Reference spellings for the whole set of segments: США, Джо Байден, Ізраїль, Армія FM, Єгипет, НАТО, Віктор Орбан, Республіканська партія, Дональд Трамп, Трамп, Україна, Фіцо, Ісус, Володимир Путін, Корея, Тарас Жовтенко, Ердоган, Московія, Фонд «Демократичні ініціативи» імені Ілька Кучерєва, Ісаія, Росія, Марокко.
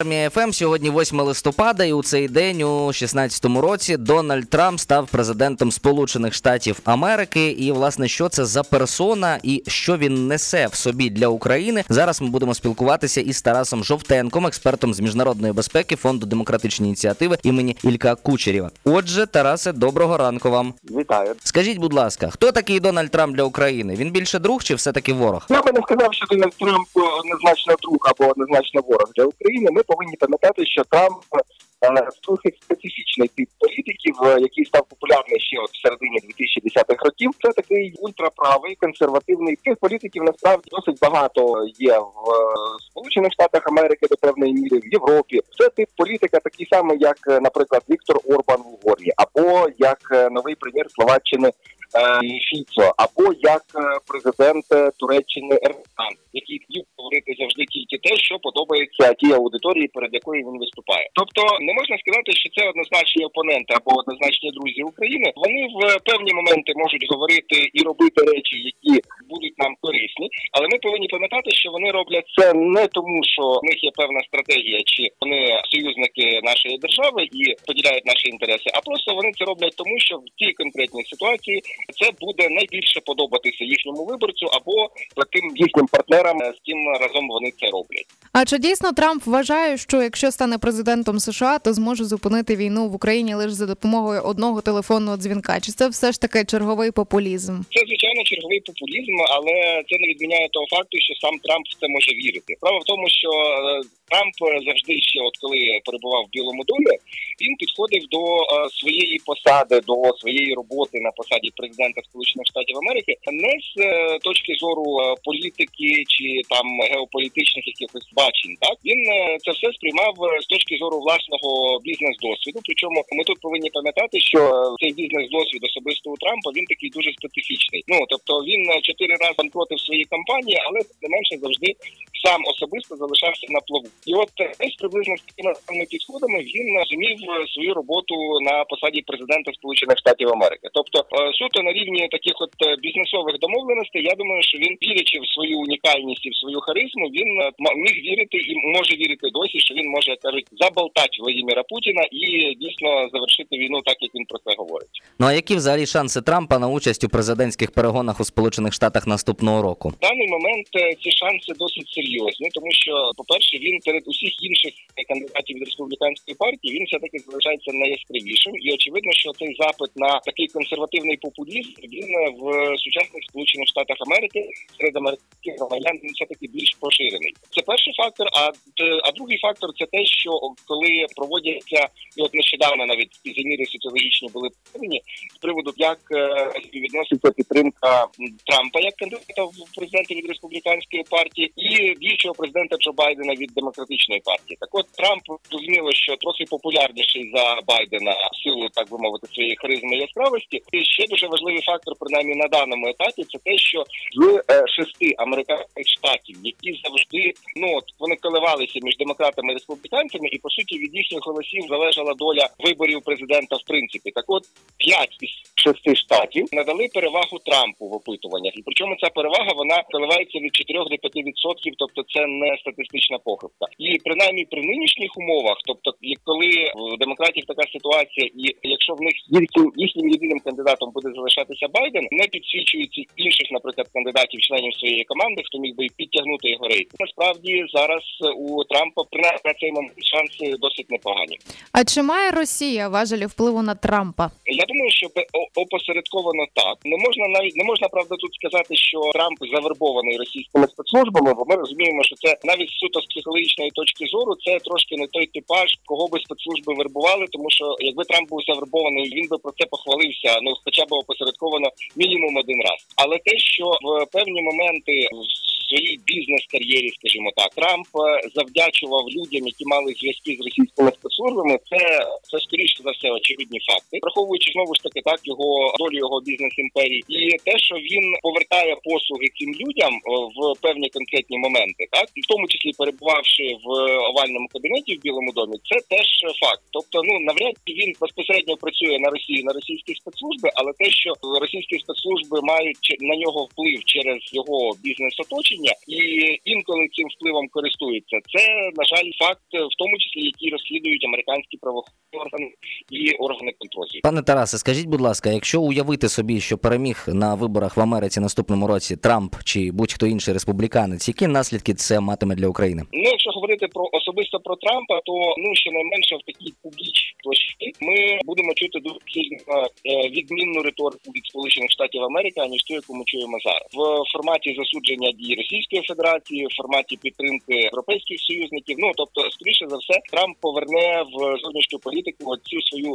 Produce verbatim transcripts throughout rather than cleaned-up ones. Армія еф ем. Сьогодні восьме листопада, і у цей день у шістнадцятому році Дональд Трамп став президентом Сполучених Штатів Америки. І, власне, що це за персона і що він несе в собі для України? Зараз ми будемо спілкуватися із Тарасом Жовтенком, експертом з міжнародної безпеки Фонду «Демократичні ініціативи» імені Ілька Кучерєва. Отже, Тарасе, доброго ранку вам. Вітаю. Скажіть, будь ласка, хто такий Дональд Трамп для України? Він більше друг чи все-таки ворог? Я би не сказав, що Дональд Трамп однозначно друг або однозначно ворог для України. Ми повинні пам'ятати, що там трохи специфічний тип політиків, який став популярний ще от в середині дві тисячі десятих років. Це такий ультраправий, консервативний. Тих політиків насправді досить багато є в Сполучених Штатах Америки, до певної міри, в Європі. Це тип політика такий самий, як, наприклад, Віктор Орбан в Угорії, або як новий прем'єр Словаччини Фіцо, або як президент Туреччини Ердоган, який вдів говорити завжди тільки те, що подобається тій аудиторії, перед якою він виступає. Тобто не можна сказати, що це однозначні опоненти або однозначні друзі України. Вони в певні моменти можуть говорити і робити речі, які будуть нам корисні, але ми повинні пам'ятати, що вони роблять це не тому, що в них є певна стратегія, чи вони союзники нашої держави і поділяють наші інтереси, а просто вони це роблять тому, що в тій конкретній ситуації це буде найбільше подобатися їхньому виборцю або тим їхнім партнерам, з ким разом вони це роблять. А чи дійсно Трамп вважає, що якщо стане президентом США, то зможе зупинити війну в Україні лише за допомогою одного телефонного дзвінка? Чи це все ж таки черговий популізм? Це, звичайно, черговий популізм, але це не відміняє того факту, що сам Трамп в це може вірити. Справа в тому, що Трамп завжди ще, от коли перебував в Білому домі, він підходив до своєї посади, до своєї роботи на посаді президента Сполучених Штатів Америки не з точки зору політики чи там геополітичних якихось бачень. Так, він це все сприймав з точки зору власного бізнес-досвіду. Причому ми тут повинні пам'ятати, що цей бізнес-досвід особисто у Трампа, він такий дуже специфічний. Ну, тобто він чотири рази банкротив свої компанії, але не менше завжди сам особисто залишався на плаву. І от десь приблизно з такими підходами він зумів свою роботу на посаді президента Сполучених Штатів Америки. Тобто суто на рівні таких от бізнесових домовленостей, я думаю, що він, вірячи в свою унікальність і в свою харизму, він міг вірити і може вірити досі, що він може, як кажуть, заболтати Володимира Путіна і дійсно завершити війну так, як він про це говорить. Ну а які взагалі шанси Трампа на участь у президентських перегонах у Сполучених Штатах наступного року? В даний момент ці шанси досить серйозні, тому що, по-перше, він серед усіх інших кандидатів від Республіканської партії, він все-таки залишається найяскравішим. І очевидно, що цей запит на такий консервативний популізм, він в сучасних Сполучених Штатах Америки серед американських громадян, він все-таки більш поширений. Це перший фактор, а, а другий фактор – це те, що коли проводяться, і от нещодавно навіть за міри соціологічні були проведені, з приводу, як відноситься підтримка Трампа як кандидата в президенти від Республіканської партії і діючого президента Джо Байдена від демократичної демократичної партії. Так от, Трамп розуміло, що трохи популярніший за Байдена в силу, так би мовити, своєї харизми і яскравості. І ще дуже важливий фактор, принаймні на даному етапі, це те, що з шести американських штатів, які завжди, ну, от, вони коливалися між демократами і республіканцями, і, по суті, від їхніх голосів залежала доля виборів президента в принципі. Так от, п'ять із шести штатів надали перевагу Трампу в опитуваннях. І причому ця перевага, вона коливається від чотири до п'яти відсотків, тобто це не статистична похибка. І принаймні при нинішніх умовах, тобто коли в демократів така ситуація, і якщо в них їхнім, їхнім єдиним кандидатом буде залишатися Байден, не підсвічуючи інших, наприклад, кандидатів, членів своєї команди, хто міг би підтягнути його рейтинг. Насправді зараз у Трампа принаймні на цей момент шанси досить непогані. А чи має Росія важелі впливу на Трампа? Я думаю, що опосередковано так. Не можна навіть не можна правда тут сказати, що Трамп завербований російськими спецслужбами, бо ми розуміємо, що це навіть суто психологічно точки зору, це трошки не той типаж, кого би спецслужби вербували, тому що якби Трамп був завербований, він би про це похвалився, ну хоча б опосередковано мінімум один раз. Але те, що в певні моменти в своїй бізнес-кар'єрі, скажімо так, Трамп завдячував людям, які мали зв'язки з російськими спецслужбами. Це, це скоріше за все, очевидні факти, враховуючи, знову ж таки, так, його долю, його бізнес-імперії. І те, що він повертає послуги цим людям в певні конкретні моменти, так, і в тому числі перебувавши в овальному кабінеті в Білому домі, це теж факт. Тобто, ну, навряд чи він безпосередньо працює на Росії, на російські спецслужби, але те, що російські спецслужби мають на нього вплив через його бізнес-оточення і інколи цим впливом користуються, це, на жаль, факт, в тому числі, який розслідують американські правоохоронні органи і органи контролю. Пане Тарасе, скажіть, будь ласка, якщо уявити собі, що переміг на виборах в Америці наступному році Трамп чи будь-хто інший республіканець, які наслідки це матиме для України? Ну, якщо говорити про особисто про Трампа, то, ну, щонайменше в такій публічній площі ми будемо чути дуже сильно відмінну риторику від Сполучених Штатів Америки, аніж ту, яку ми чуємо зараз. В форматі засудження дій Російської Федерації, в форматі підтримки європейських союзників. Ну, тобто, скоріше за все, Трамп поверне в зовнішню політику цю свою,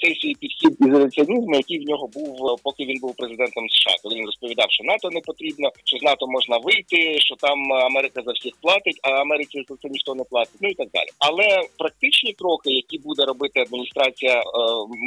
цей свій підхід ізоляціонізму, який в нього був, поки він був президентом США. Коли він розповідав, що НАТО не потрібно, що з НАТО можна вийти, що там Америка за всіх платить, а Америці за це ніхто не платить, ну і так далі. Але практичні кроки, які буде робити адміністрація,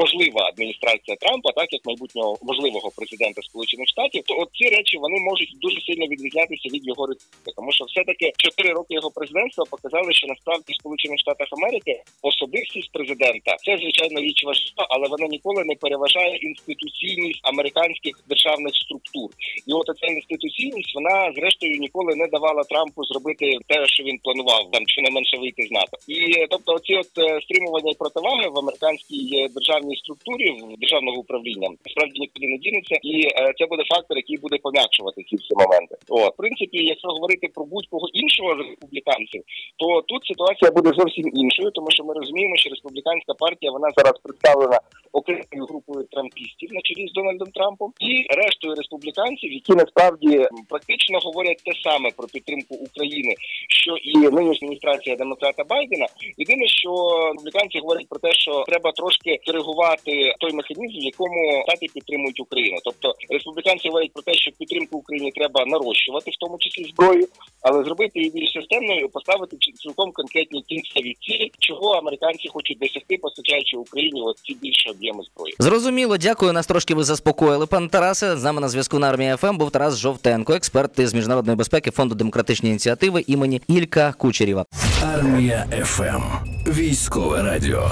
можлива адміністрація Трампа, так, як майбутнього можливого президента Сполучених Штатів, то от ці речі, вони можуть дуже сильно відрізнятися від його риторики. Тому що все-таки чотири роки його президентства показали, що насправді в Сполучених Штатах Америки особистість президента – це, звичайно, річ важлива, але вона ніколи не переважає інституційність американських державних структур. І от ця інституційність, вона, зрештою, ніколи не давала Трампу зробити те, що він планував, там, щонайменше вийти з НАТО. І, тобто, оці от стримування і противаги в американській державній структурі, в державного управління, насправді нікуди не дінуться, і це буде фактор, який буде пом'якшувати ці всі моменти. От, в принципі, якщо говорити про будь-кого іншого з республіканців, то тут ситуація буде зовсім іншою, тому що ми розуміємо, що республіканська партія, вона зараз представлена окремою групою трампістів на чолі з Дональдом Трампом і рештою республіканців, які насправді практично говорять те саме про підтримку України, що і нинішня адміністрація демократа Байдена. Єдине, що республіканці говорять про те, що треба трошки коригувати той механізм, в якому Штати підтримують Україну. Тобто республіканці говорять про те, що підтримку Україні треба нарощувати, в тому числі зброю, але зробити її більш системною, поставити цілком конкретні кінцеві цілі, чого американці хочуть досягти, постачаючи Україні от ці більші об'єми зброї. Зрозуміло, дякую. Нас трошки ви заспокоїли, пан Тарасе. З нами на зв'язку на Армія еф ем був Тарас Жовтенко, експерт із міжнародної безпеки Фонду «Демократичні ініціативи» імені Ілька Кучерєва. Армія еф ем. Військове радіо.